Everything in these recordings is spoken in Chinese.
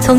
从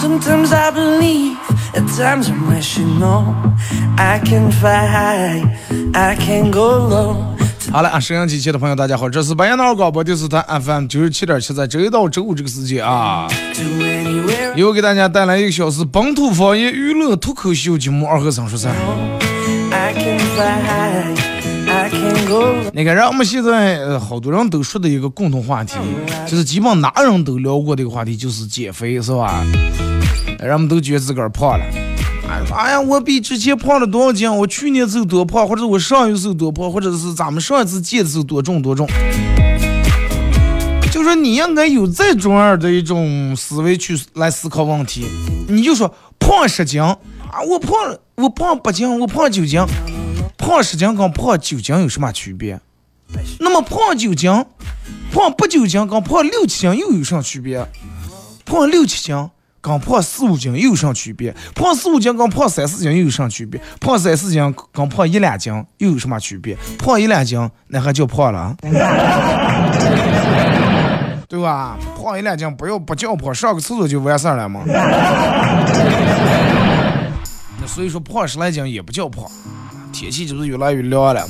Sometimes I'm rational, I can fly high, I can go low。好了，沈阳机器的朋友，大家好，这是白杨脑广播电视台 FM 97.7，在周一到周五这个时间啊，又给大家带来一个小时本土方言娱乐脱口秀节目《二和尚说事儿》。你看，让我们现在好多人都说的一个共同话题，就是基本哪人都聊过的一个话题，就是减肥，是吧？人们都觉得自个儿胖了。哎呀，我比之前胖了多少斤？我去年时候多胖，或者我上一次多胖，或者是咱们上一次见的时候多重多重。就说你应该有这种样的一种思维去来思考问题。你就说胖10斤啊，我胖8斤，我胖9斤，胖10斤跟胖9斤有什么区别？那么胖9斤、胖8、9斤跟胖6、7斤又有什么区别？胖6、7斤。跟胖4、5斤又有啥区别？胖4、5斤跟胖3、4斤又有啥区别？胖3、4斤跟胖1、2斤又有什么区别？胖1、2斤那还叫胖了，对吧？胖1、2斤不叫胖，上个厕所就完事了嘛。那所以说胖10来斤也不叫胖，天气就是越来越凉了。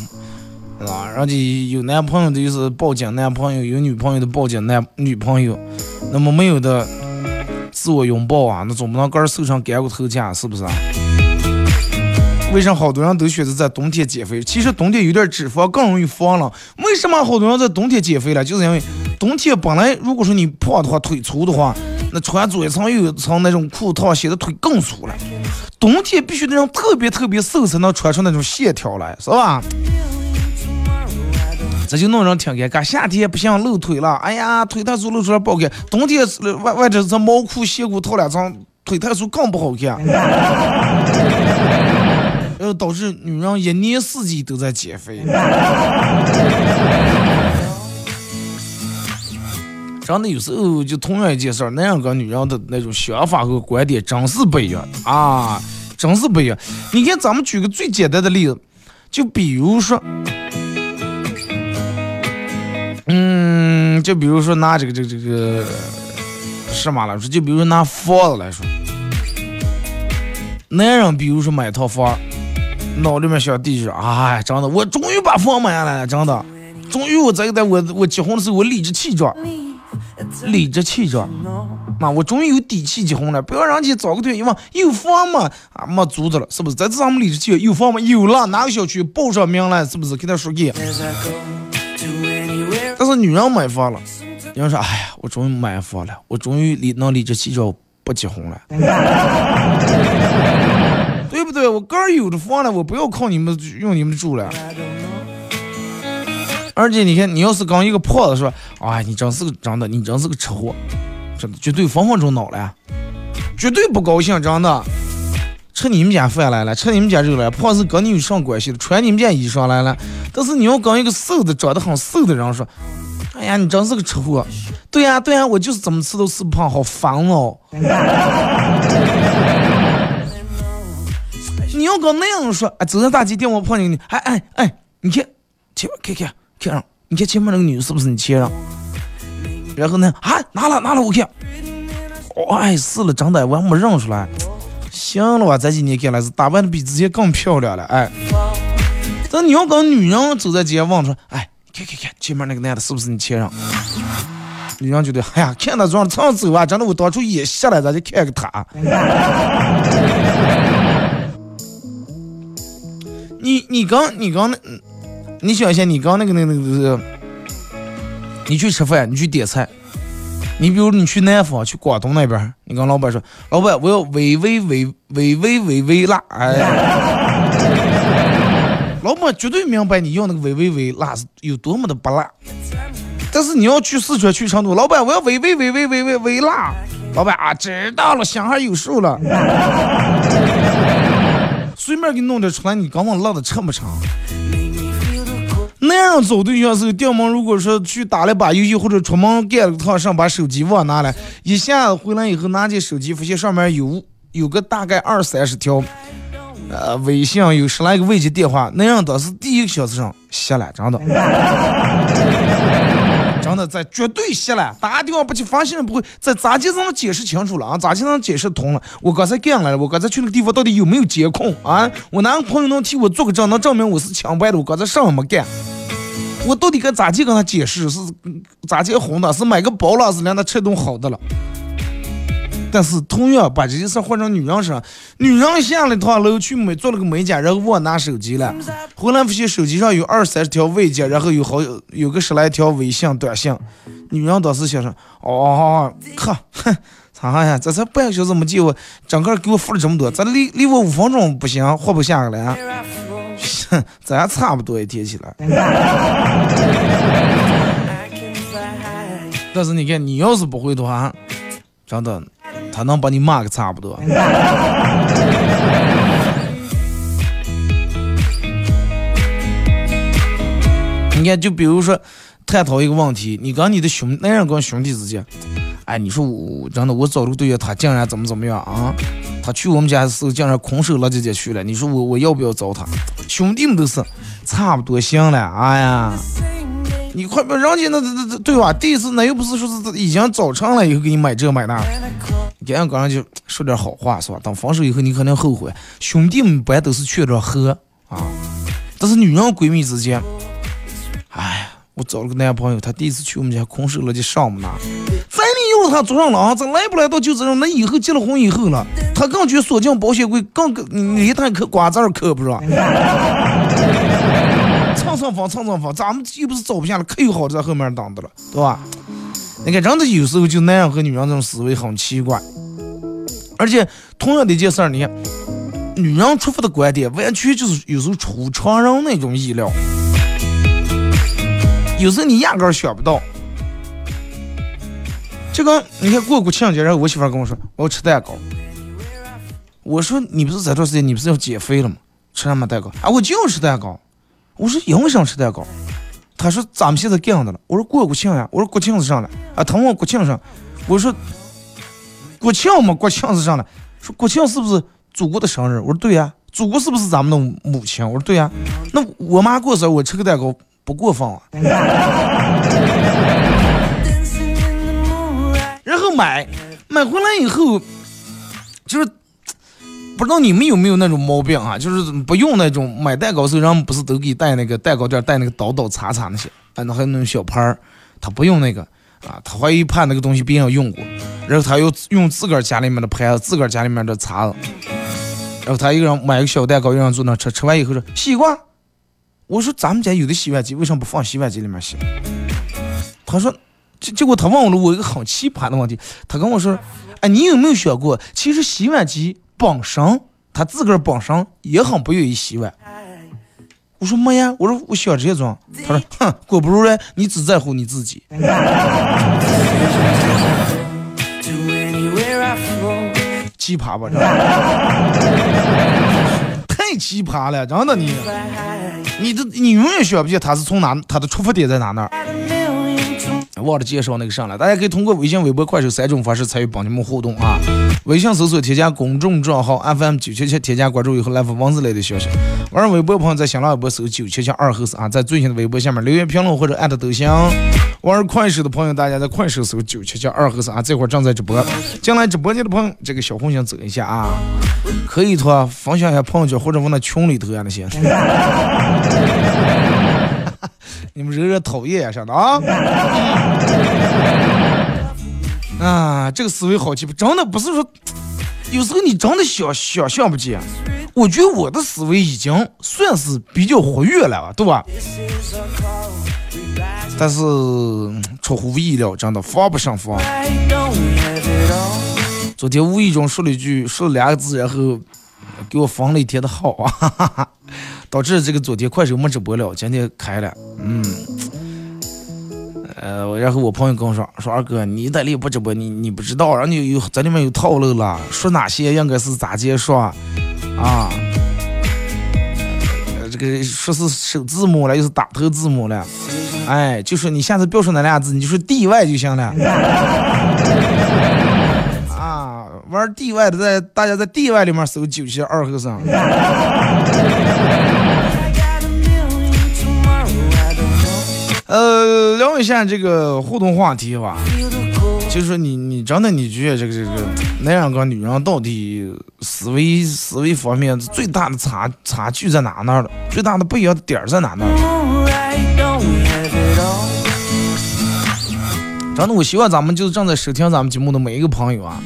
啊，人家有男朋友的就是抱紧男朋友，有女朋友的抱紧女朋友，那么没有的。自我拥抱啊，那总不能个人受伤盖个头家，是不是啊？为什么好多人都选择在冬天减肥？其实冬天有点脂肪更容易放了。为什么好多人在冬天减肥了？就是因为冬天本来如果说你胖的话，腿粗的话，那穿左一层右一层那种裤套显得腿更粗了。冬天必须那种特别瘦才能穿出那种线条来，是吧？这就弄人挺尴尬，夏天不想露腿了，哎呀，腿太粗露出来不好看。冬天外头这毛裤、鞋裤套两层，腿太粗更不好看。导致女人一年四季都在减肥。真的有时候就同样一件事儿，男人跟女人的那种想法和观点真是不一样啊，真是不一样。你看，咱们举个最简单的例子，就比如说。就比如说拿这个什么来说，就比如说拿房子来说，男人比如说买套房，脑里面想地址，哎，真的，我终于把房买下来了，真的，终于我结婚的时候我理直气壮，那我终于有底气结婚了，不要让人家找个对象，有房嘛，啊，没租的了，是不是？在这咱们理直气壮，有房嘛，有了，哪个小区报上名来，是不是？给他说给。但是女人买房了，女人说：“哎呀，我终于买房了，我终于理直气壮不结婚了，对不对？我个人有的房了，我不要靠你们用你们住了。而且你看，你要是刚一个胖子说，哎，你真是个吃货，真的绝对分钟恼了，绝对不高兴，真的吃你们家饭来了，吃你们家肉来了，胖是跟你有上关系的，穿你们家衣裳来了。但是你要跟一个瘦的长得很瘦的人说，哎呀，你真是个吃货，对呀，我就是怎么吃都吃不胖，好烦哦。你要跟那样说，哎，走在大街店我碰见你，哎，你看，切上，你看前面那个女的是不是你切上？然后呢，拿了我看。哦，哎是了，真的我还没认出来。行了吧，这几年看来是打扮的比之前更漂亮了，哎。但你要跟女人走在街上，望出来，哎，看看看，前面那个男的是不是你前任？女人觉得，哎呀，看他装常走啊，真的我当初也下来咱就看个他。你刚那，你想一下，你刚那个，你去吃饭，你去点菜。你比如你去南方，去广东那边，你跟老板说，老板我要微微辣，哎，老板绝对明白你要那个微辣是有多么的不辣。但是你要去四川去成都，老板我要微辣，老板啊知道了，想还有数了，随便给你弄点出来，你刚刚辣的撑不撑？那样走对象是掉毛，如果说去打了把游戏或者出门干了个趟上，把手机忘拿来，一下回来以后拿起手机，发现上面有个大概20-30条，微信有10来个未接电话，那样倒是第一个小时上下来，真的在绝对下来，打电话不去发现不会，在杂技上解释清楚了啊，杂技上解释通了，我刚才干来了，我刚才去那个地方到底有没有监控啊？我男朋友能替我做个证，能证明我是清白的，我刚才什么没干？我到底该咋去跟他解释？是咋去哄的？是买个包了？是让他吃顿好的了？但是同样把这些事换成女人身，女人下了趟楼去做了个美甲，然后我拿手机了，回来发现手机上有20-30条未接，然后有个10来条微信短信，女人当时想说，哦，哼，啥呀？这才半个小时没见我，整个给我付了这么多，咱离我5分钟不行，活不下来，咱还差不多也贴起来。但是你看，你要是不会的话，真的。他能把你骂个差不多。你看，就比如说探讨一个问题，你跟你的那样跟兄弟之间，哎，你说我真的我找了个对象，他竟然怎么样啊？他去我们家的时候竟然空手拉姐姐去了，你说我要不要找他？兄弟们都是差不多行了，哎呀。你快别让人家那对吧？第一次那又不是说是已经找成了以后给你买这买那，你赶紧跟人家说点好话是吧？等分手以后你可能后悔。兄弟们白都是去着喝啊，但是女人闺蜜之间，哎呀，我找了个男朋友，他第一次去我们家空手了就上门了，再利用他做上了啊，咱来不来到就这样，那以后结了婚以后了，他更觉锁进保险柜，更离他可瓜子可不是吧？蹭蹭房，咱们又不是走不下了，可有好的在后面挡着了，对吧？你看，真的有时候就男人和女人这种思维很奇怪，而且同样的一件事儿，你看，女人出发的观点完全就是有时候出乎常人那种意料，有时候你压根儿想不到。这个你看过情人节，然后我媳妇跟我说我要吃蛋糕，我说你不是这段时间你不是要减肥了吗？吃什么蛋糕？啊，我就要吃蛋糕。我说影响吃蛋糕，他说咱们现在这样的了。我说国庆呀，我说国庆是上了啊，他问国庆上，我说国庆嘛，国庆是上了。说国庆是不是祖国的生日？我说对呀。祖国是不是咱们的母亲？我说对呀。那我妈过生日，我吃个蛋糕不过分啊？然后买回来以后，就是。不知道你们有没有那种毛病啊，就是不用那种买蛋糕时候，人们不是都给带那个蛋糕店带那个倒擦那些，还有那种小盘儿，他不用那个啊，他怀疑怕那个东西别人用过，然后他又用自个儿家里面的盘子，自个儿家里面的叉子，然后他一个人买一个小蛋糕，一个人坐那吃，吃完以后说西瓜，我说咱们家有的洗碗机为什么不放洗碗机里面洗？他说，结果他问了我一个很奇葩的问题，他跟我说，哎，你有没有想过，其实洗碗机。绑绳，他自个儿绑绳也很不愿意洗碗。我说妈呀，我说我想这种，他说哼，果不如人，你只在乎你自己。奇葩吧，太奇葩了，真的你永远学不见他是从哪他的出发点在哪那儿。忘了介绍那个上了。大家可以通过微信、微博、快手三种方式参与帮你们互动啊。微信搜索添加公众账号 FM977， 添加关注以后来发文字类的消息。玩微博朋友在新浪微博搜977后啊，在最新的微博下面留言评论或者艾特都行。玩快手的朋友，大家在快手搜977后啊，这会儿正在直播。进来直播间的朋友，这个小红心走一下啊，可以的分享一下朋友圈或者往那群里头呀那些。你们惹惹讨厌呀，啥的啊！啊，这个思维好奇，真的不是说，有时候你真的想象不见。我觉得我的思维已经算是比较活跃了，对吧？但是出乎意料，真的防不胜防。昨天无意中说了两个字，然后给我封了一天的号啊！哈哈，导致这个昨天快手没直播了，今天开了，然后我朋友跟我说二哥，你在里不直播，你不知道，然后你有在里面有套路了，说哪些应该是咋接说啊？这个说是首字母了，又是打头字母了，哎，就说你下次不要说哪俩字，你就说 DY 就行了。玩 DY 的大家在 DY 里面搜972和尚。聊一下这个互动话题吧，就是说你真的你觉得这个男人跟女人到底思维方面最大的差距在哪呢？最大的不一样的点在哪呢？真的我希望咱们就是正在收听咱们节目的每一个朋友啊。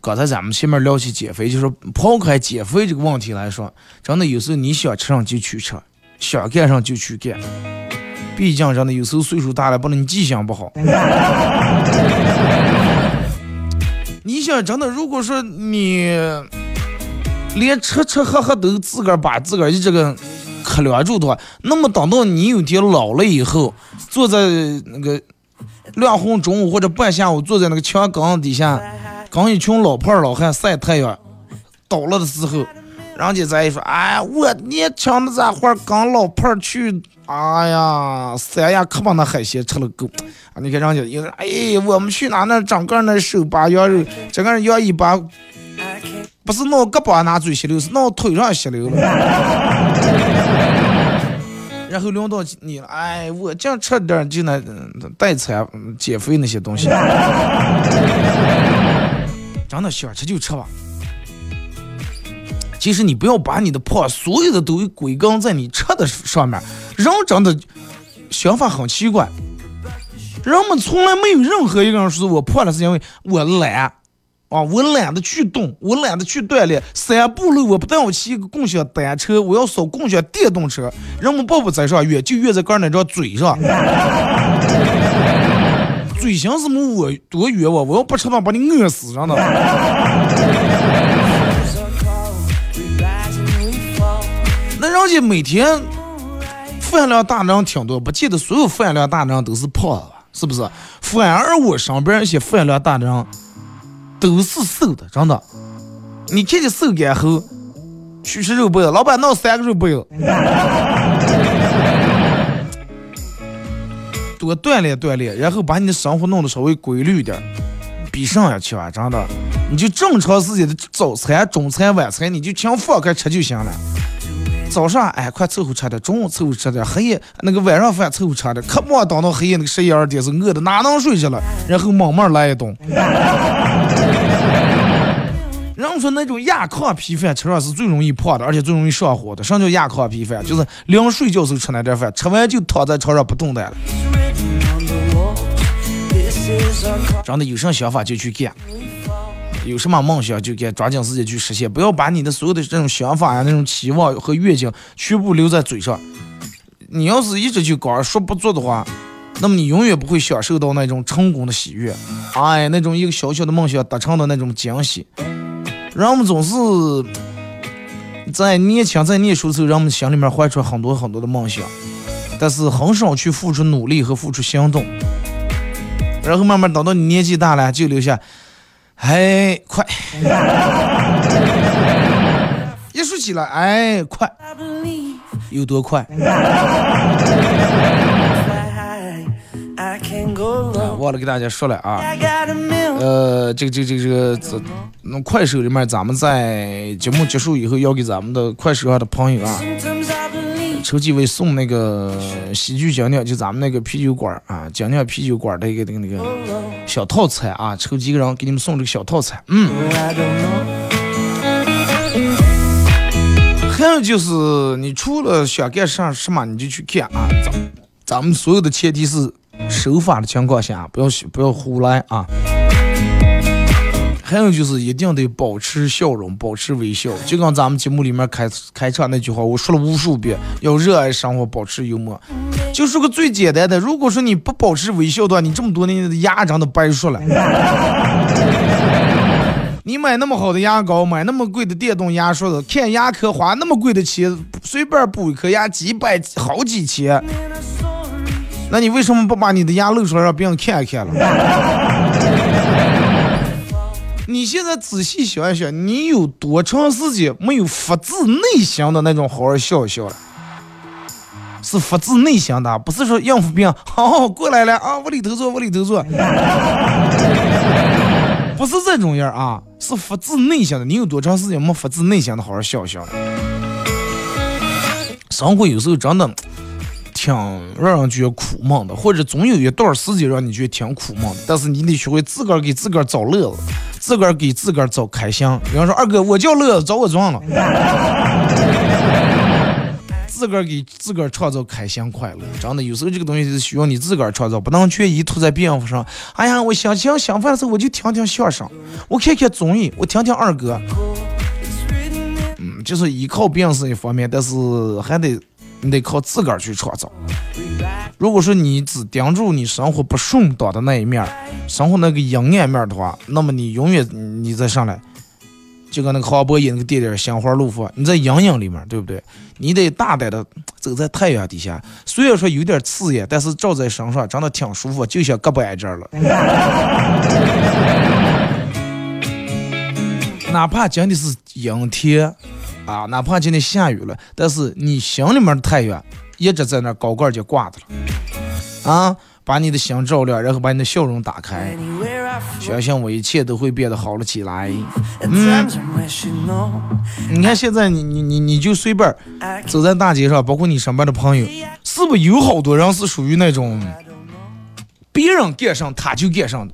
刚才咱们前面聊起减肥，就是抛开减肥这个问题来说，真的有时候你想吃上就去吃，想干上就去干，毕竟真的有时候岁数大了，不能你记性不好。你想真的，如果说你连吃喝都自个儿把自个儿这个可留住的话，那么等到你有天老了以后，坐在那个亮红中午或者半下午，坐在那个墙根底下。刚一群老炮儿老汉晒太阳倒了的时候，人家再一说，哎，我年轻的咋会跟老炮儿去？哎呀，三亚可把那海鲜吃了够啊！你看人家一说，哎，我们去哪那整个那手把羊肉，整个羊一把，不是闹胳膊拿嘴吸溜，是闹腿上吸溜了。然后轮到你了，哎，我这样吃点就那代餐减肥那些东西。真的想吃就吃吧。其实你不要把你的胖所有的都归根在你吃的上面。人真的想法很奇怪，人们从来没有任何一个人说我胖了是因为我懒啊，我懒得去动，我懒得去锻炼。散步了我不但我骑一个共享单车，我要扫共享电动车。人们步步在上，越就越在干那张嘴上。嘴型是么？我多冤枉！我要不吃饭把你饿死上的。那人家每天饭量大的人挺多，不记得所有饭量大的人都是胖的，是不是？反而我身边一些饭量大的人都是瘦的，真的。你看见瘦干后去吃肉包，老板弄三个肉包。多锻炼锻炼，然后把你的生活弄得稍微规律点，比上下去吧，真的。你就正常自己的早餐、中餐、晚餐，你就全放开吃就行了。早上哎，快凑合吃点；中午凑合吃点；黑夜那个晚上饭凑合吃点。可莫等到黑夜那个11、12点是饿的，哪能睡去了？然后慢慢来一顿。然后说那种亚炕皮饭吃上是最容易胖的，而且最容易上火的。什么叫亚炕皮饭？就是临睡觉时候吃那点饭，吃完就躺在床上不动弹了。真的有什么想法就去干，有什么梦想就给抓紧时间去实现，不要把你的所有的这种想法呀、那种期望和愿景全部留在嘴上。你要是一直去搞说不做的话，那么你永远不会享受到那种成功的喜悦，哎，那种一个小小的梦想达成的那种惊喜。人们总是在年轻在念书的时候，人们心里面怀揣很多很多的梦想，但是很少去付出努力和付出行动。然后慢慢等到你年纪大了，就留下，哎，快！一说起来，哎，快，有多快？话了，给大家说了啊，这个快手里面，咱们在节目结束以后要给咱们的快手上的朋友啊，抽几位送那个喜剧讲料，就咱们那个啤酒馆啊，讲料啤酒馆的一个那个小套餐啊，抽几个人给你们送这个小套餐。嗯，还有就是你除了想干什么你就去干啊，咱们所有的前提是守法的情况下，不要胡来啊。还有就是一定得保持笑容，保持微笑，就跟咱们节目里面开场那句话我说了无数遍，要热爱生活，保持幽默，就是个最简单的。如果说你不保持微笑的话，你这么多年的牙长都白说了。你买那么好的牙膏，买那么贵的电动牙刷子，看牙科花那么贵的钱，随便补一颗牙几百好几千，那你为什么不把你的牙露出来让别人看一看了？你现在仔细想一想，你有多长时间没有发自内心的那种好好笑一笑了？是发自内心的，不是说应付病好过来了啊，我里头坐，不是这种样啊，是发自内心的。你有多长时间没发自内心的好好笑一笑了？生活有时候真的挺让人觉得苦闷的，或者总有一段时间让你觉得挺苦闷的，但是你得学会自个儿给自个儿找乐子，自个儿给自个儿找开心。比方说二哥我叫乐子找我撞了，自个儿给自个儿创造开心快乐。真的有时候这个东西是需要你自个儿创造，不能全依托在别人上。哎呀，我想饭的时候我就听相声，我看综艺，我听二哥，就是依靠别人是一方面，但是还得你得靠自个儿去创造。如果说你只盯住你生活不顺当的那一面，生活那个阴暗面的话，那么你永远你再上来就跟那个黄渤演那个电影《心花怒放》，你在阴影里面，对不对？你得大胆的走在太阳底下，虽然说有点刺眼，但是照在身上真的挺舒服，就像胳膊挨这儿了。哪怕今天是阴天啊，哪怕今天下雨了，但是你心里面的太阳一直在那高高就挂着了啊，把你的心照亮，然后把你的笑容打开，相信我，一切都会变得好了起来。你看现在你就随便走在大街上，包括你上班的朋友，是不是有好多人是属于那种别人干上他就干上的，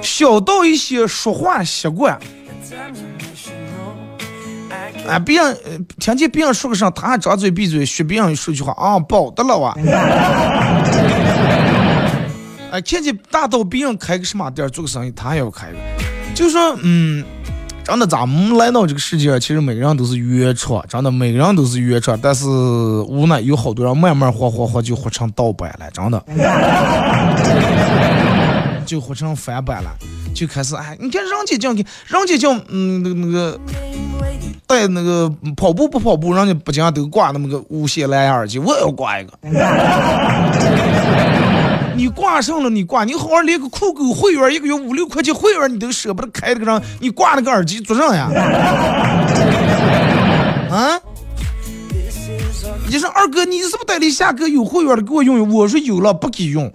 小到一些说话习惯啊，别人听见别人说个啥，他还张嘴闭嘴学别人说句话啊，饱的了哇！啊，看见大到别人开个什么店做个生意，他也要开个。就说真的咱们来到这个世界，其实每个人都是原创，真的每个人都是原创，但是无奈有好多人慢活就活成盗版了，真的。就活成反版了，就开始哎，你看人家叫那个带那个跑步不跑步，人家不讲都挂那么个无线蓝牙耳机，我也要挂一个。你挂上了，你好好连个酷狗会员，一个月5-6块钱会员你都舍不得开这个上，你挂那个耳机做啥呀？啊？你说二哥，你是不是带了下个有会员的给我用？我说有了，不给用。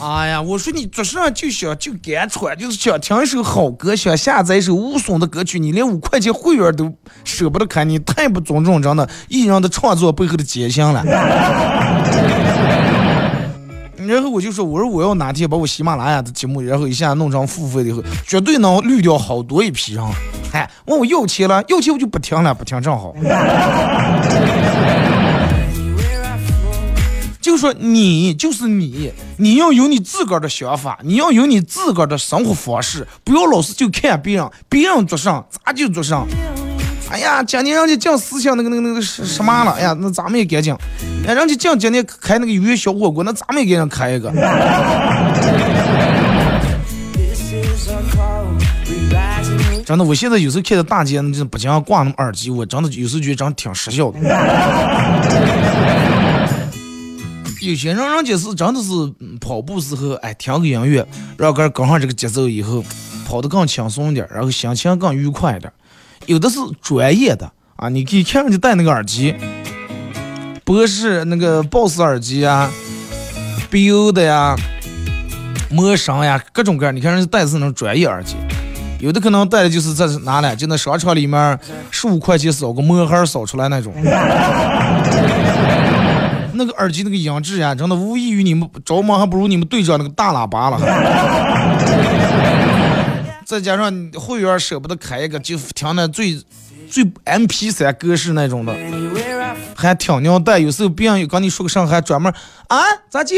哎呀，我说你做事就敢穿，就是想听一首好歌，想下载一首无损的歌曲，你连5块钱会员都舍不得开，你太不尊重真的艺人的创作背后的艰辛了。然后我就说，我说我要哪天把我喜马拉雅的节目，然后一下弄成付费的以后，绝对能滤掉好多一批人。哎，问我要钱了，要钱我就不听正好。就说你要有你自个儿的想法，你要有你自个儿的生活方式，不要老是就看别人做上咱就做上。哎呀，今年人家讲思想那个什么了，哎呀，那咱们也该讲。哎，人家讲今年开那个鱼小火锅，那咱们也给人开一个。真的，我现在有时候看到大街就是不讲挂那么耳机，我真的有时候觉得真的挺时效的。有些人家是真的是跑步时候，哎，听个音乐，让个人跟上这个节奏以后，跑得更轻松一点，然后心情更愉快一点。有的是专业的啊，你可以看上去戴那个耳机，博士那个 BOSS 耳机啊 ，BO 的呀，魔声呀，各种各样。你看人家戴的是那种专业耳机，有的可能戴的就是在哪里，就那商场里面15块钱扫个魔盒扫出来那种。那个耳机那个音质呀，真的无异于你们着忙，还不如你们队长那个大喇叭了。再加上会员舍不得开一个，就听那最 MP3 格式那种的，还挺娘带。有时候别人有跟你说个声，还专门啊咋接？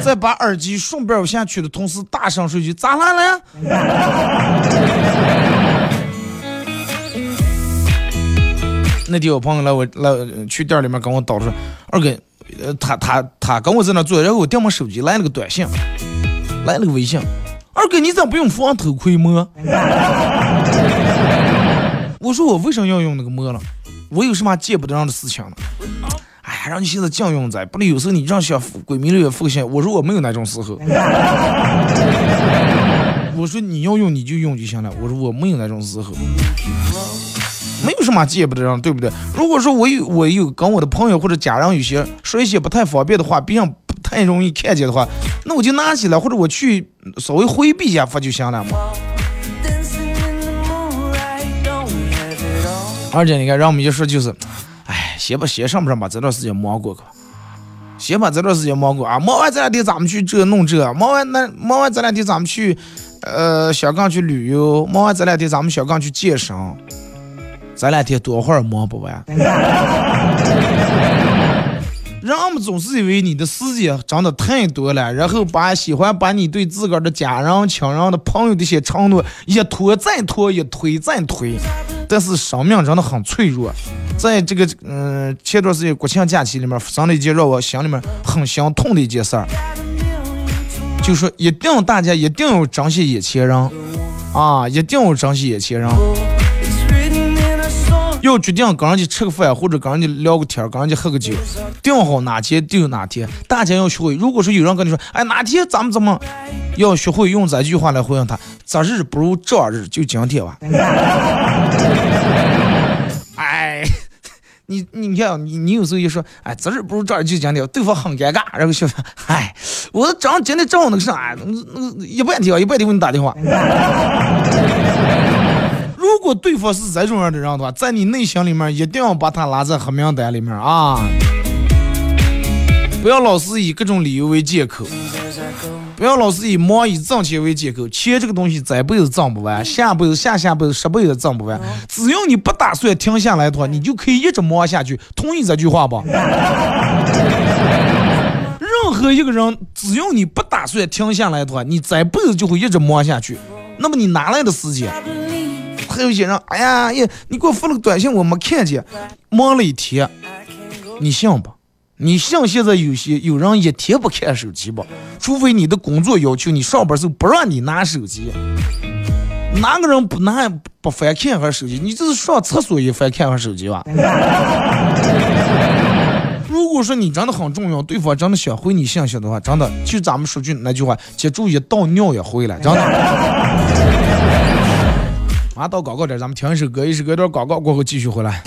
再把耳机顺便下去的同时，大声说一句咋来了呀？那天我朋友来去店里面跟我叨说，二哥，他跟我在那坐，然后我掉我手机来了个短信。来了个微信，二哥你咋不用防头盔摸？我说我为什么要用那个摸了？我有什么见不得让的事情呢？哎，让你现在这样用在，不然有时候你让小鬼迷了复现。我说我没有那种时候。我说你要用你就用就行了。我说我没有那种时候，没有什么见不得让，对不对？如果说我有跟我的朋友或者家人有些说一些不太方便的话，别让。太容易看见的话，那我就拿起来，或者我去稍微回避一下，不就行了吗？而且你看，让我们一说就是，哎，先上不上把这段时间忙过去，先把这段时间忙过啊，忙完这两天咱们去这弄这，忙完这两天咱们去小港去旅游，忙完这两天咱们小港去健身，这两天多会儿忙不完？人们总是以为你的时间长得太多了，然后喜欢把你对自个儿的家人、亲人的朋友这些承诺也拖再拖，也推再推。但是生命真的很脆弱，在这个前段时间国庆假期里面发生了一件让我心里面很心痛的一件事儿，就是说大家一定要珍惜眼前人啊，一定要珍惜眼前人。要决定跟人家吃个饭，或者跟人家聊个天，跟人家喝个酒，定好哪天定哪天。大家要学会，如果说有人跟你说，哎，哪天咱们怎么，要学会用这句话来回应他，择日不如撞日，就今天吧。哎，你看你有时候一说，哎，择日不如撞日，就今天，对方很尴尬，然后就说，哎，我今天正好那个啥，那个一半天给你打电话。如果对方是这种样的人的话，在你内心里面一定要把他拉在黑名单里面啊！不要老是以各种理由为借口，不要老是以忙以挣钱为借口。钱这个东西这辈子挣不完，下辈子下辈子什辈子挣不完。只要你不打算停下来的话，你就可以一直忙下去。同意这句话吧？任何一个人，只要你不打算停下来的话，你这辈子就会一直忙下去。那么你哪来的时间？还有些人，哎呀，你给我发了个短信，我没看见，忙了一天，你信吧？你信现在有人一天不看手机吧？除非你的工作要求，你上班时候不让你拿手机，哪个人不翻看会手机？你就是上厕所也翻看会手机吧？如果说你真的很重要，对方真的想回你信息的话，真的就咱们说句那句话，接住一倒尿也回来，真的。马上到广告点，咱们停一首歌，一段广告过后继续回来。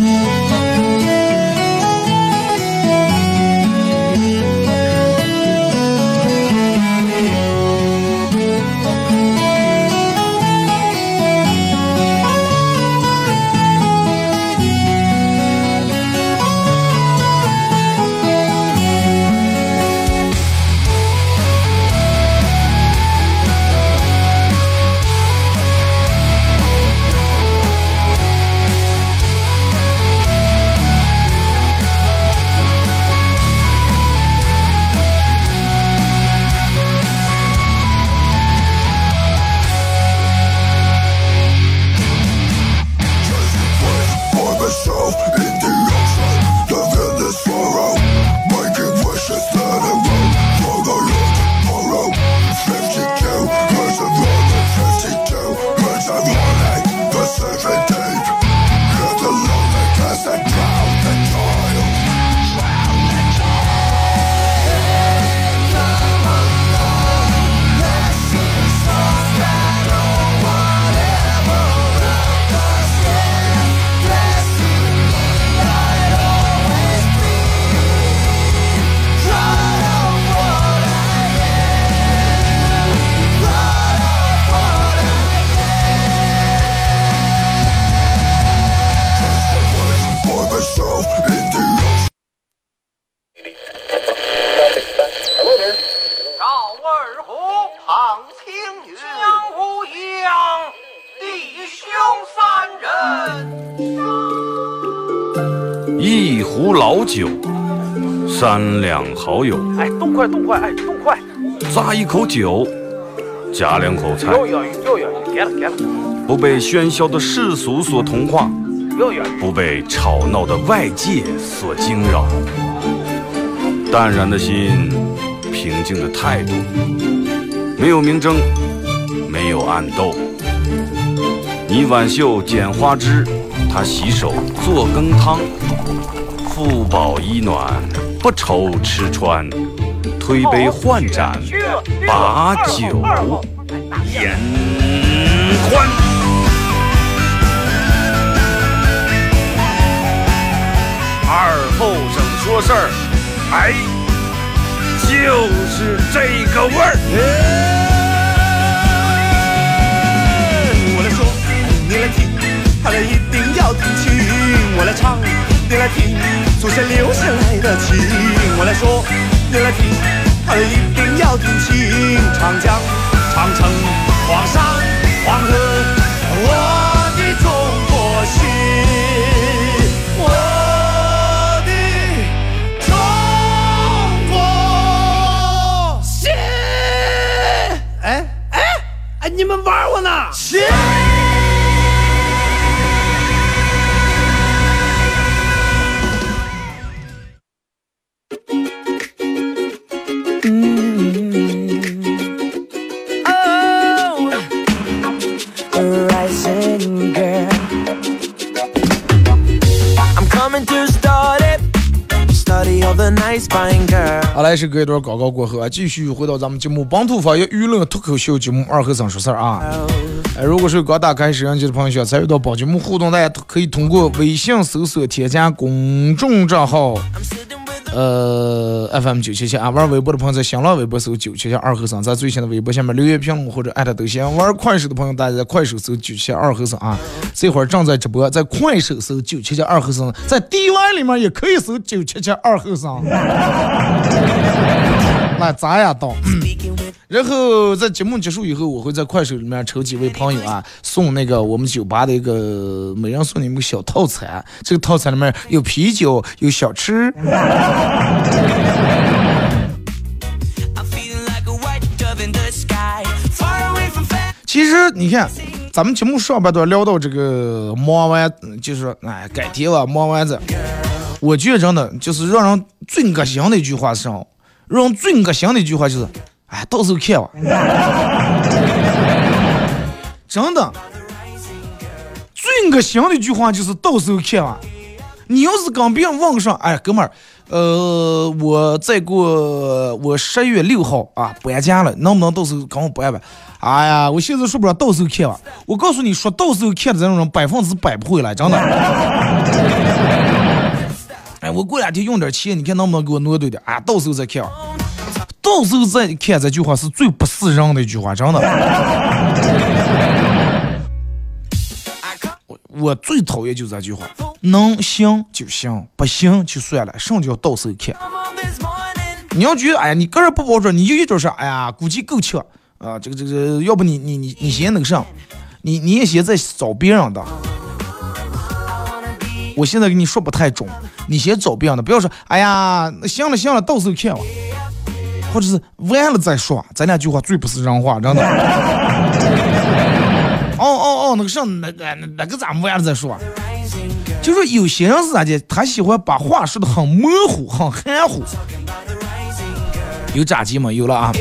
壶老酒，三两好友。哎，动快动快，哎，动快！咂一口酒，夹两口菜。不被喧嚣的世俗所同化，不被吵闹的外界所惊扰。淡然的心，平静的态度，没有明争，没有暗斗。你挽袖剪花枝，他洗手做羹汤。腹饱衣暖，不愁吃穿。推杯换盏，把酒言欢。二后生说事儿，哎，就是这个味儿。我来说，你来听，大家一定要听清。我来唱，你来听，祖先留下来的情。我来说，你来听，大家一定要听清。长江、长城、黄山、黄河，我的中国心。你们玩我呢？是。Oh, rising girl, I'm coming to study all the nice fine girl。好，来是隔一段广告过后啊，继续回到咱们节目《本土方言娱乐脱口秀》节目二后生说事儿啊。如果是刚打开摄像机的朋友，参与到本节目互动，大家可以通过微信搜索添加公众账号FM977啊，玩微博的朋友在新浪微博搜977二后生，在最新的微博下面留言评论或者艾特都行。玩快手的朋友，大家在快手搜977二后生啊，这会儿正在直播，在快手搜977二后生，在 DY 里面也可以搜977二后生。那咱也到。然后在节目结束以后，我会在快手里面抽几位朋友啊，送那个我们酒吧的一个，每人送你们个小套餐。这个套餐里面有啤酒，有小吃。其实你看，咱们节目上半段聊到这个摸完，就是哎，改天吧，摸完子。我觉得真的就是让人最恶心的一句话是啥？让人最恶心的一句话就是。哎，到时候看吧。真的，最恶心的一句话就是到时候看吧。你要是跟别人问上，哎，哥们儿，我再过我11月6号啊搬家了，能不能到时候跟我搬吧？哎呀，我现在说不了，到时候看吧。我告诉你说，到时候看的这种人100%不会来，真的。哎，我过两天用点钱，你看能不能给我挪对点？啊，到时候再看吧。到时候再看这句话是最不是人的一句话，真的。我最讨厌就是这句话，能行就行，不行就算了，什么叫到时候看？你要觉得哎呀，你个人不保准，你就一种是哎呀，估计够呛啊，这个，要不你先那个上，你也先在找别人的。我现在跟你说不太准，你先找别人的，不要说哎呀，行了行了，到时候看吧。或者是完了再说，咱俩句话最不是人话，真的。那个上那个咱们完了再说。就是有些人是咋的，他喜欢把话说的很模糊，很含糊。有炸鸡吗？有了啊，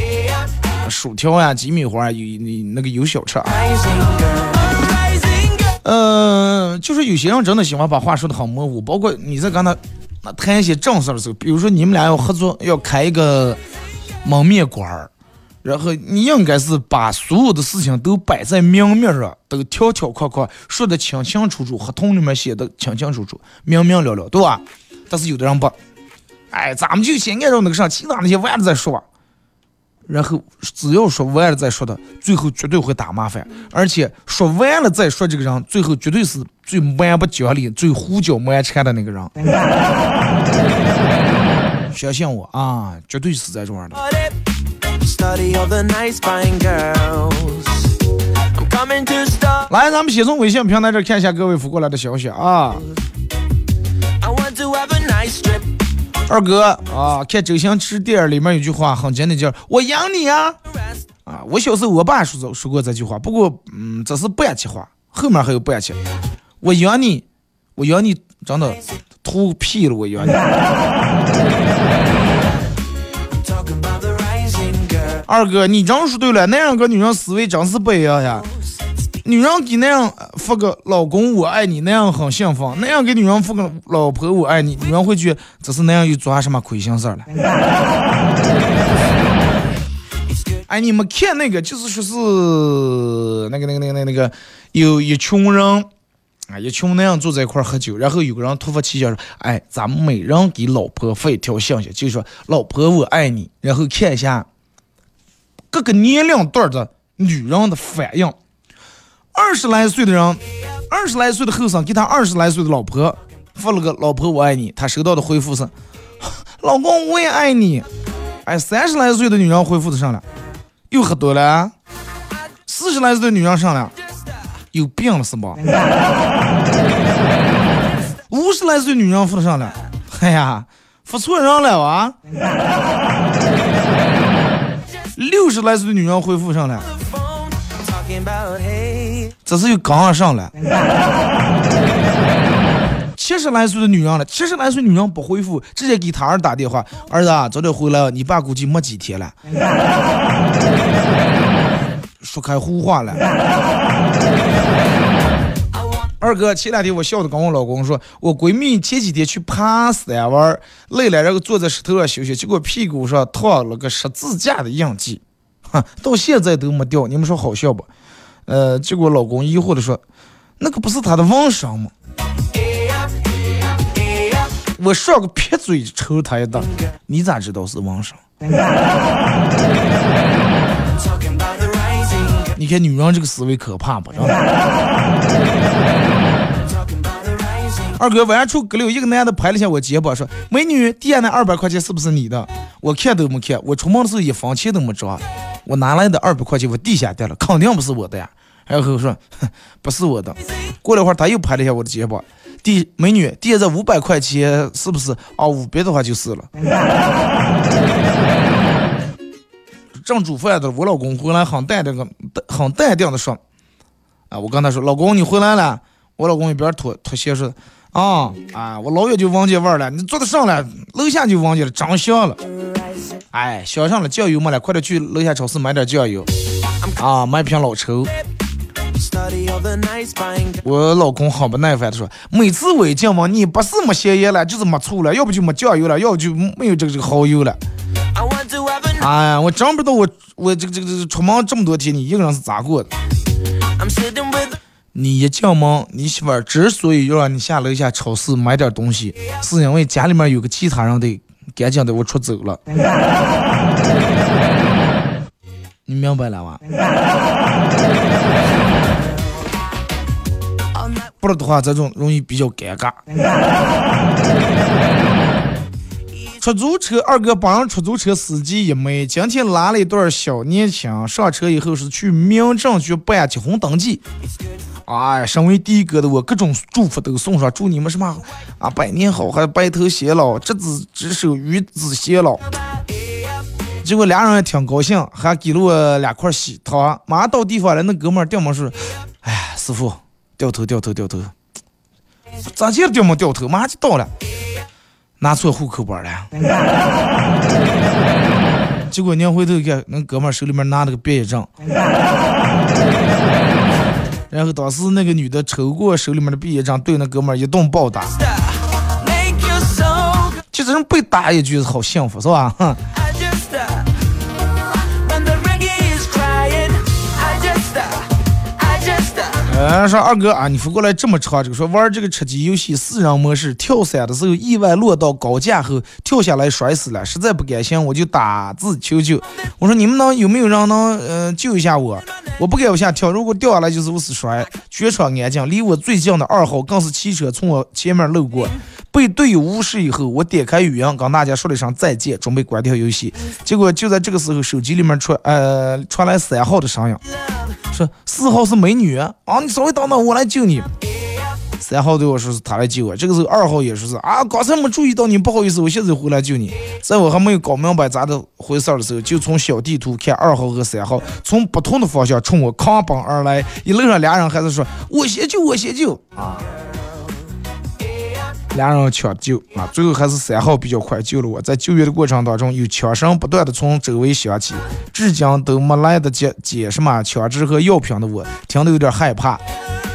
薯条呀、鸡米花，有那个有小吃啊。就是有些人真的喜欢把话说的很模糊，包括你在刚才那谈一些正事的时候，比如说你们俩要合作，要开一个。蒙面馆儿，然后你应该是把所有的事情都摆在明面上，都条条框框说的清清楚楚，合同里面写的清清楚楚，明明了了，对吧？但是有的人不，哎，咱们就先按照那个上，其他那些完了再说吧。然后只要说完了再说的，最后绝对会打麻烦，而且说完了再说这个人，最后绝对是最蛮不讲理、最胡搅蛮缠的那个人。相信我啊，绝对是在这玩的。来，咱们写送微信平台这看一下各位发过来的消息啊。二哥啊，看周星驰电影里面有句话很真的叫“我养你啊”，啊，我小时候我爸说过这句话，不过这是半句话，后面还有半句。我养你，我养你，真的秃屁了，我养你。二哥，你真说对了，那样跟女人思维真是不一样呀。女人给那样发个老公我爱你，那样很幸福；那样给女人发个老婆我爱你，女人会去，这是那样又做什么亏心事儿了？哎，你们看那个，就是说是那个，有一群人啊，一群那样坐在一块喝酒，然后有个人突发奇想说：“哎，咱们每人给老婆发一条信息，就说‘老婆我爱你’，然后看一下。”各个年龄段的女人的反应，20来岁的后生给他20来岁的老婆发了个“老婆我爱你”，他收到的回复是“老公我也爱你”。哎，30来岁的女人回复的上了，又喝多了啊；40来岁的女人上了，有病了是吧？50来岁女人发的上了，哎呀，发错人了啊！60来岁的女人恢复上来，这是又刚上来。70来岁的女人了，70来岁女人不恢复，直接给她儿打电话，儿子啊，早点回来，你爸估计没几天了。说开胡话了。二哥，前两天我笑的跟我老公说，我闺蜜前几天去爬山玩累了，然后坐在石头上休息，结果屁股上烫了个十字架的印记，到现在都没掉，你们说好笑不？结果老公疑惑的说，那个不是她的纹身吗？我上个撇嘴抽她一大，你咋知道是纹身？你看女人这个思维可怕不？二哥晚上出格六，一个男的拍了一下我肩膀说，美女，地下那200块钱是不是你的？我看都没看，我出门的时候一分钱都没找，我拿来的200块钱我地下掉了，肯定不是我的呀。然后说不是我的，过了一会儿他又拍了一下我的肩膀，美女，地下这500块钱是不是啊？500的话就是了。正煮饭的我老公回来很淡定的说啊，我跟他说，老公你回来了，我老公一边脱鞋说啊，我老远就闻见味儿了，你坐得上了，楼下就闻见了，长香了。哎，想上了酱油嘛了，快点去楼下超市买点酱油啊，买瓶老抽。我老公好不耐烦的说，每次我一进门，你不是没咸盐了，就是没醋了，要不就没酱油了，要不就没有这个蚝油了。哎呀，我真不知道我这出门这么多天，你一个人是咋过的？你一进门，你媳妇儿之所以要让你下楼下超市买点东西，是因为家里面有个其他人得赶紧的我出走了。你明白了吗？不然的话，这种容易比较尴尬。出租车二哥帮人出租车司机一枚，今天拉了一段小年轻，上车以后是去民政局办结婚登记。哎，身为的哥的我各种祝福都送上，祝你们什么啊百年好还白头偕老，执子之手与子偕老。结果俩人也挺高兴，还给了我2块喜糖。马上到地方了，那哥们儿掉毛说，哎，师傅掉头，咋接着掉毛掉头？马上就到了，拿错户口本了。结果娘回头看，那哥们儿手里面拿了个毕业证。然后当时那个女的抽过手里面的毕业章，对那哥们儿一顿暴打。其实被打一句好幸福是吧？说二哥啊，你扶过来这么长，这个说玩这个吃鸡游戏4人模式，跳伞的时候意外落到高架后跳下来摔死了，实在不甘心，我就打字求救，我说你们能有没有人能救一下我？我不敢往下跳，如果掉下来就是我死摔。全场安静，离我最近的2号更是汽车从我前面路过，被队友无视以后，我点开语音跟大家说了一声再见，准备关掉游戏。结果就在这个时候，手机里面传来3号的声音，说4号是美女啊，你稍微等等，我来救你。三号对我说是他来救我，这个时候二号也说是啊，刚才没注意到你，不好意思，我现在回来救你。在我还没有搞明白咋的回事的时候，就从小地图看二号和三号从不同的方向冲我扛奔而来，一路上俩人还是说我先救我先救啊，俩人抢救啊，最后还是三号比较快救了我。在救援的过程当中，有枪声不断的从周围响起，至今都没来得及解释嘛枪支和药品的我听得有点害怕，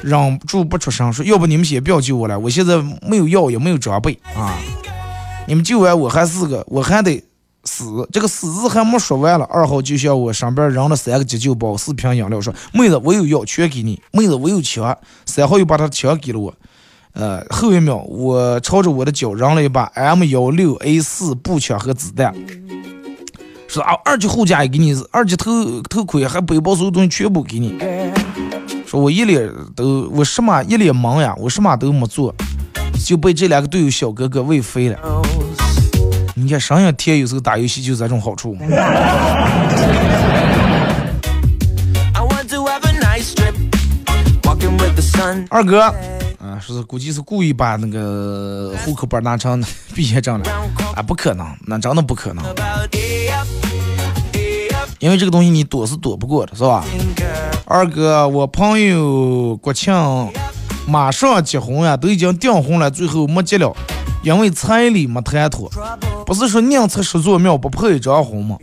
忍住不出声，说要不你们先不要救我了，我现在没有药也没有装备啊，你们救完我还是个我还得死。这个死字还没说完了，二号就向我上边扔了三个急救包四瓶饮料，说妹子我有药全给你，妹子我有枪。三号又把他枪给了我，后一秒我朝着我的脚扔了一把 M16A4 步枪和子弹，说啊二级护甲也给你，二级头盔还背包所有东西全部给你。说我什么一脸懵呀，我什么都没做，就被这两个队友小哥哥喂飞了。你看上一天有时候打游戏就这种好处。二哥。啊，是估计是故意把那个户口本拿成毕业证了啊，不可能，那真的不可能，因为这个东西你躲是躲不过的，是吧？二哥，我朋友国庆马上结婚呀，都已经订婚了，最后没结了，因为彩礼没谈妥。不是说宁拆十座庙不破一张婚吗？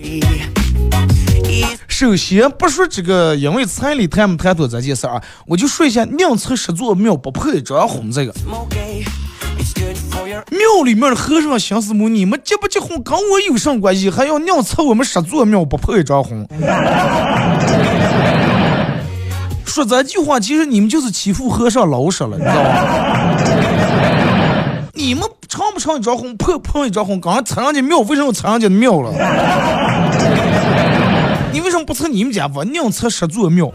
首先不说这个因为彩礼谈没谈妥这件事啊，我就说一下宁拆十座庙不破一张婚这个。庙里面的和尚想什么，你们结不结婚跟我有什么关系，还要宁拆我们十座庙不破一张婚。说这句话其实你们就是欺负和尚老实了，你知道吗？你们唱不唱一张婚破不破一张婚，刚刚踩上去庙，为什么踩上去庙了？你为什么不拆你们家吧？你要拆十座庙，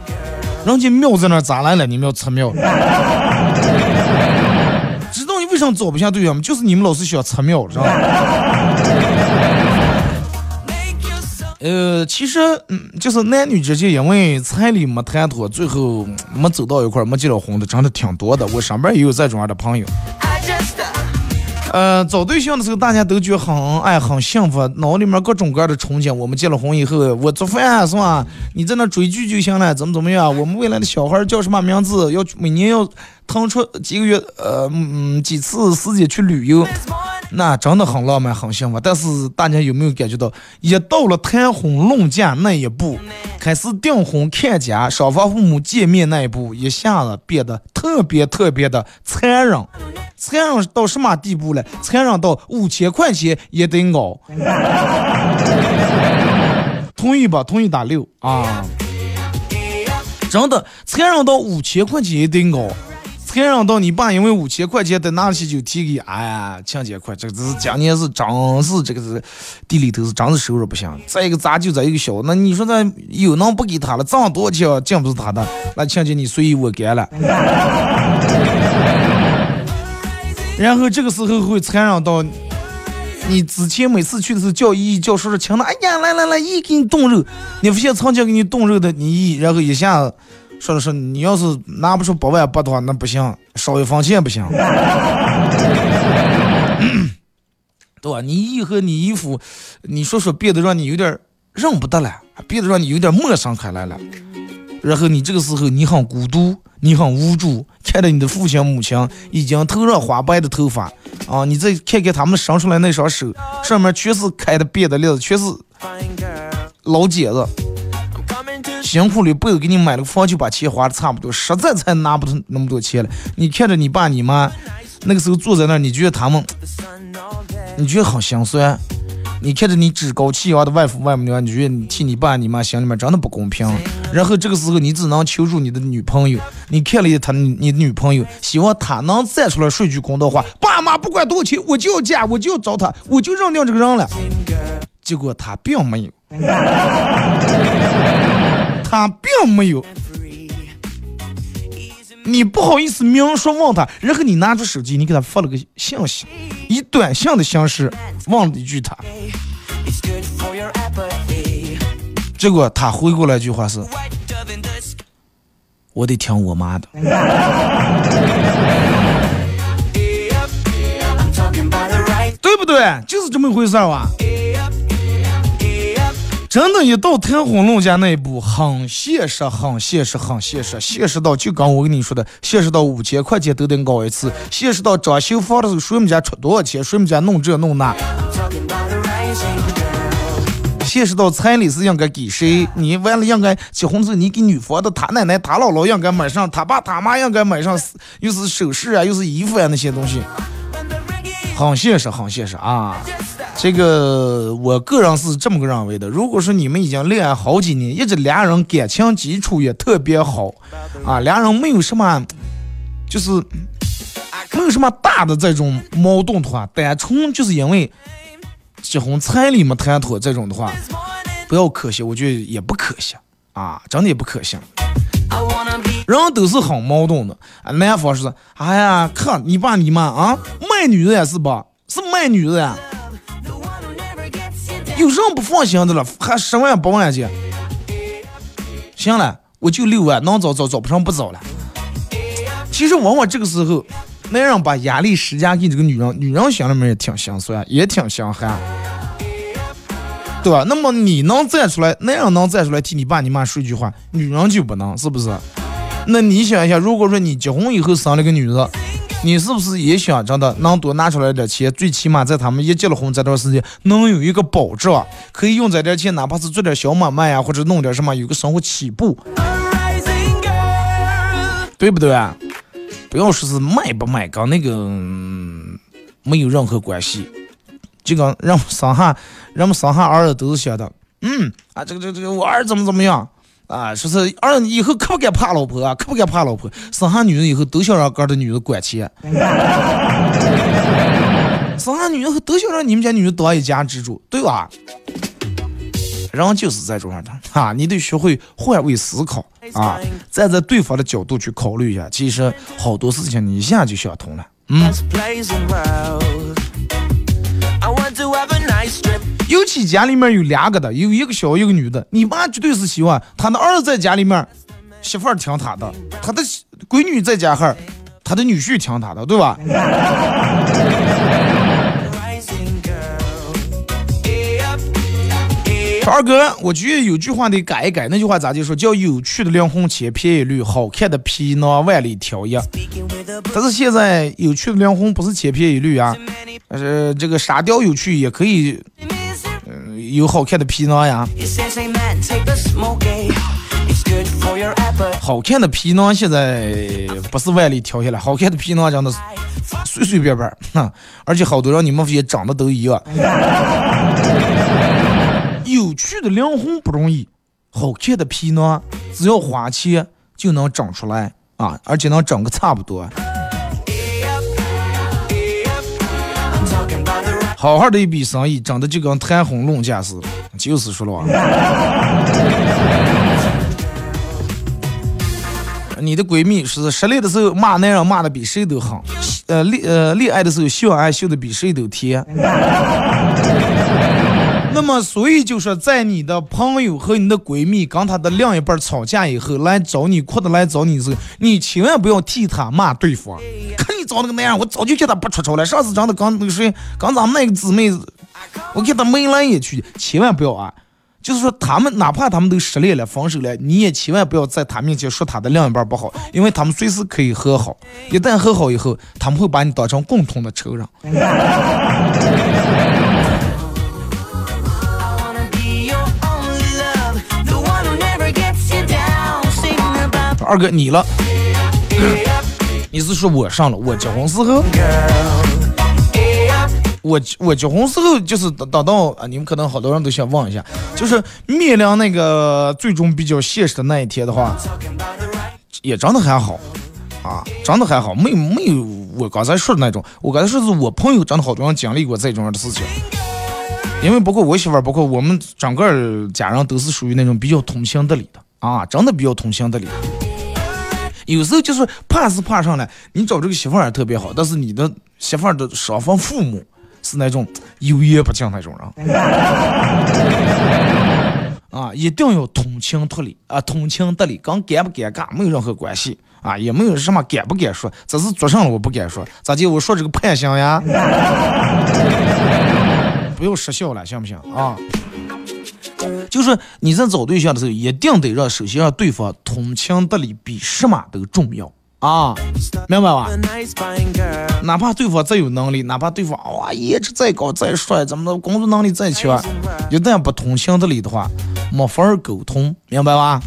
人家庙在那儿咋来了？你们要拆庙？知道你为什么找不下对象吗？就是你们老是想拆庙，知道吗？其实就是男女之间因为彩礼没谈妥，最后没走到一块，没结了婚的，真的挺多的。我上边也有这种样的朋友。找对象的时候大家都觉得很爱很幸福，脑里面各种各样的憧憬，我们结了婚以后我做饭啊，是吧，你在那追剧就行了，怎么样，我们未来的小孩叫什么名字，要每年要腾出几个月几次时间去旅游，那真的很浪漫很幸福。但是大家有没有感觉到，也到了谈婚论嫁那一步，开始订婚看家双方父母见面那一步，一下子变得特别特别的残忍。残忍到什么地步了？残忍到5000块钱也得熬。同意吧？同意打6啊！真的，残忍到5000块钱也得熬。残忍到你爸因为5000块钱得拿起就提给，哎呀，亲姐快，这个是今年是真是这个是地里头是真是收入不行。再一个咱就在一个小，那你说咱有能不给他了？挣多少钱竟不是他的？那亲姐你随意我干了。然后这个时候会缠绕到你之前每次去的时候叫姨叫叔叔强的，哎呀来来来姨给你冻肉，你发现从前给你冻肉的你姨，然后一下说了说你要是拿不出8万8的话那不行，少一分钱不行。对吧？你姨和你姨夫你说说别的让你有点认不得了，别的让你有点陌生开来了，然后你这个时候你很孤独你很无助，看着你的父亲母亲已经头上花白的头发啊，你再看看他们伸出来那双手，上面全是开的别的例子，全是老姐子辛苦里背后给你买了房就把钱花的差不多，实在才拿不出那么多钱了。你看着你爸你妈那个时候坐在那儿，你觉得他们你觉得很心酸，你看着你趾高气扬的外父外母娘，你觉得你替你爸你妈心里面真的不公平。然后这个时候你只能求助你的女朋友，你看了她你的女朋友，希望她能站出来说句公道话，爸妈不管多少钱我就要嫁，我就要找她，我就认定这个人了。结果她并没有，她并没有。你不好意思明说问他，然后你拿出手机你给他发了个信息，以短信的形式问了一句他，结果他回过来一句话是我得听我妈的。就是这么一回事啊。真的，一到谈婚论嫁那一步，很现实，很现实，很现实，现实到就刚我跟你说的，现实到5000块钱都得搞一次，现实到装修房的时候谁们家出多少钱，谁们家弄这弄那，现实到彩礼是应该给谁，你完了应该结婚是你给女方的，他奶奶他姥姥应该买上，他爸他妈应该买上，又是首饰啊，又是衣服啊，那些东西，很现实，很现实啊。这个我个人是这么个认为的，如果说你们已经恋爱好几年，一直俩人感情基础也特别好啊，俩人没有什么就是没有什么大的这种矛盾的话，单纯就是因为结婚彩礼嘛谈妥这种的话，不要可惜，我觉得也不可惜啊，真的也不可惜。人都是很矛盾的啊，男方是哎呀看你爸你妈啊，卖女人是吧，是卖女人啊，有什么不放心的了，还10万8万去，行了我就6万，能找找，找不上不找了。其实往往这个时候男人把压力施加给这个女人，女人想了没也挺心酸，也挺心寒，对吧？那么你能站出来，男人能站出来替你爸你妈说一句话，女人就不能，是不是？那你想一下，如果说你结婚以后生了个女人，你是不是也想着的能多拿出来点钱，最起码在他们一结了婚这段时间能有一个保障，可以用这点钱哪怕是做点小买卖呀，或者弄点什么有个生活起步，对不对？不要说是卖不卖跟那个、没有任何关系。这个让我们上下儿子都是想的啊，这个我儿子怎么样啊，说是儿子以后可不该怕老婆啊，可不该怕老婆，生下女人以后都想让哥的女人管钱，生下女人都想让你们家女人当一家之主，对吧？然后就是在这上的啊，你得学会换位思考啊，站在对方的角度去考虑一下，其实好多事情你一下就想通了。尤其家里面有两个的，有一个小一个女的，你妈绝对是希望她的儿子在家里面，媳妇儿听她的，她的闺女在家哈，她的女婿听她的，对吧？二哥，我觉得有句话得改一改，那句话咋就说叫有趣的零红钱便宜绿，好看的皮囊万里挑一。但是现在有趣的零红不是钱便宜绿啊，这个沙雕有趣也可以。有好看的皮囊呀，好看的皮囊现在不是万里挑下来，好看的皮囊真的随随便便，而且好多让你们也长得都一样。有趣的灵魂不容易，好看的皮囊只要花钱就能长出来啊，而且能长个差不多。好好的一笔生意，长得就跟谈婚论嫁似的，就是说了。你的闺蜜是失恋的时候骂男人骂的比谁都狠，恋爱的时候秀恩爱秀的比谁都甜。那么，所以就是在你的朋友和你的闺蜜跟她的另一半吵架以后，来找你哭的来找你的时候，你千万不要替她骂对方。找那个男人，我早就叫他不出丑了。上次真的刚那个谁，刚咱们那个姊妹，我给他眉来眼去，千万不要啊！就是说，他们哪怕他们都失恋了、分手了，你也千万不要在他面前说他的另一半不好，因为他们随时可以和好。一旦和好以后，他们会把你当成共同的仇人。二哥，你了。你是说我上了？我结婚时候，我结婚时候就是等到你们可能好多人都想问一下，就是面临那个最终比较现实的那一天的话，也真的还好啊，真的还好，没有我刚才说的那种。我刚才说是我朋友真的好多人经历过这种的事情，因为包括我媳妇儿，包括我们整个家人都是属于那种比较通情达理的啊，真的比较通情达理。有时候就是怕是怕上来，你找这个媳妇儿特别好，但是你的媳妇儿的双方父母是那种油盐不进那种人啊，一定要通情达理啊，通情达理，跟尴不尴尬没有任何关系啊，也没有什么敢不敢说，只是做上了我不敢说，咋就我说这个判刑呀？不要失效了，行不行啊？就是你在找对象的时候，一定得让首先让对方通情达理，比什么都重要啊，明白吧？哪怕对方再有能力，哪怕对方哇颜值再高再帅，咱们的工作能力再强，一旦不通情达理的话，没法沟通，明白吧？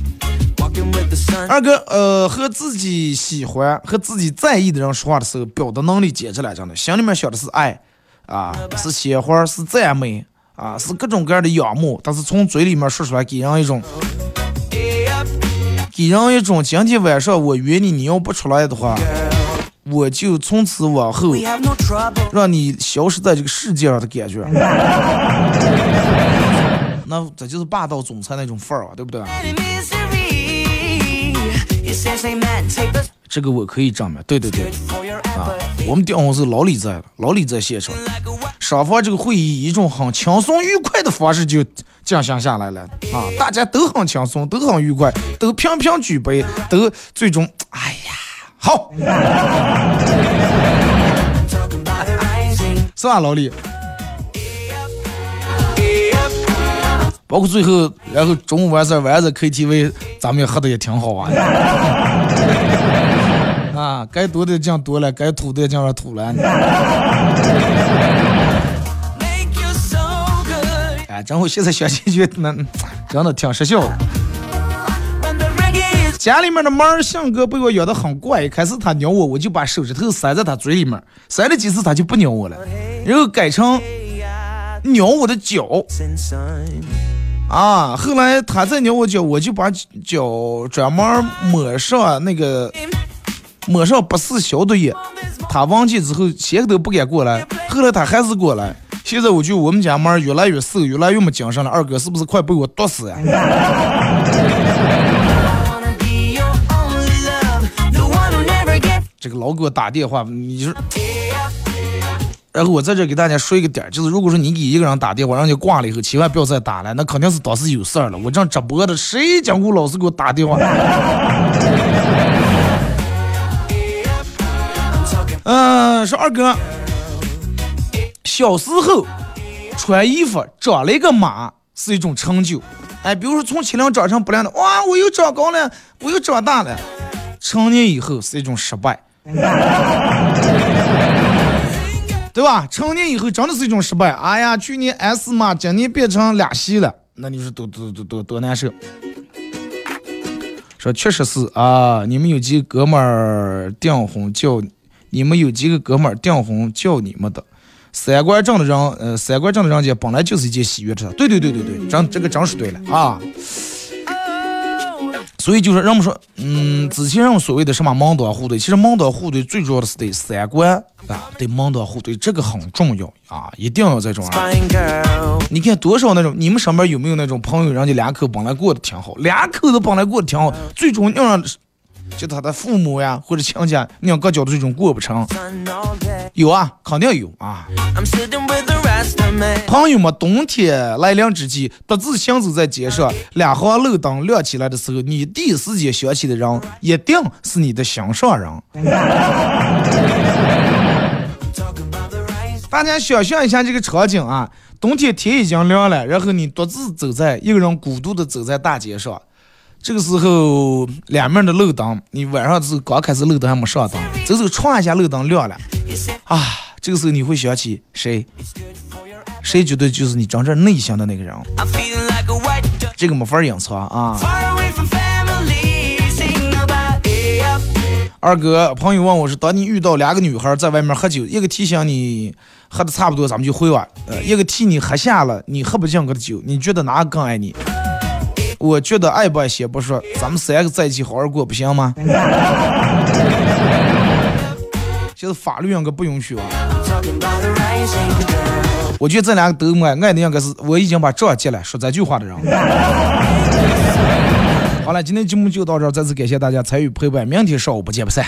二哥，和自己喜欢、和自己在意的人说话的时候，表达能力简直了，真的，心里面想的是爱啊，是鲜花，是赞美啊，是各种各样的仰慕，但是从嘴里面说出来，给人一种今天晚上我约你，你要不出来的话，我就从此往后让你消失在这个世界上的感觉。那这就是霸道总裁那种范儿啊，对不对？这个我可以证明，对对对啊，我们电话是老李在现场，双方这个会议以一种很轻松愉快的方式就进行下来了啊，大家都很轻松，都很愉快，都频频举杯，都最终哎呀好，是吧老李？包括最后，然后中午玩着 KTV， 咱们也喝的也挺好玩的啊，该多的酱多了，该吐的酱吐了。哎，然后现在小姐姐们真的挺失效的。家里面的猫性格被我咬得很怪，开始它咬我，我就把手指头塞在它嘴里面，塞了几次它就不咬我了，然后改成咬我的脚。啊！后来他再咬我脚，我就把脚专门抹上84消毒液。他忘记之后，谁都不敢过来。后来他还是过来。现在我觉得我们家猫越来越瘦，越来越没精神了。二哥是不是快被我毒死呀？这个老给我打电话，你说。然后我在这给大家说一个点，就是如果说你给一个人打电话，让你挂了以后，千万不要再打了，那肯定是当时有事儿了。我这样直播的，谁讲过老是给我打电话？说二哥，小时候穿衣服长了一个码是一种成就，哎，比如说从体量长成不亮的，哇，我又长高了，我又长大了，成年以后是一种失败。对吧？成年以后真的是一种失败。哎呀，去年 S 码，今年变成俩 C 了，那你说多难受？说确实是啊，你们有几个哥们儿订婚叫你们的，三观正的人家本来就是一件喜悦的事。对，这个真是对了啊。所以就是让我们说，之前让所谓的什么门当户对，其实门当户对最主要的是得三观啊，得门当户对，这个很重要啊，一定要这种。你看多少那种，你们上边有没有那种朋友，人家两口本来过得挺好，两口子本来过得挺好，最终要让就他的父母呀或者亲家两个角的这种过不成，有啊，肯定有啊。朋友们，冬天来临之际，独自行走在街上，两行路灯亮起来的时候，你第一时间想起的人一定是你的心上人。大家想象一下这个场景啊，冬天天已经亮了，然后你独自一个人孤独地走在大街上，这个时候两面的路灯，你晚上是刚开始路灯还没上灯，走撞一下路灯亮了啊，这个时候你会想起谁觉得就是你真正内心的那个人，这个没法隐藏啊。二哥，朋友问我是，当你遇到两个女孩在外面喝酒，一个提醒你喝的差不多咱们就回完，一个替你喝下了你喝不进个的酒，你觉得哪个更爱你？我觉得爱不爱写不说，咱们三个在一起好好过不行吗？其实法律应该不允许啊。我觉得这两个都爱的应该是我已经把这接来说这句话的人。好了，今天节目就到这儿，再次感谢大家参与陪伴，明天上午不见不散。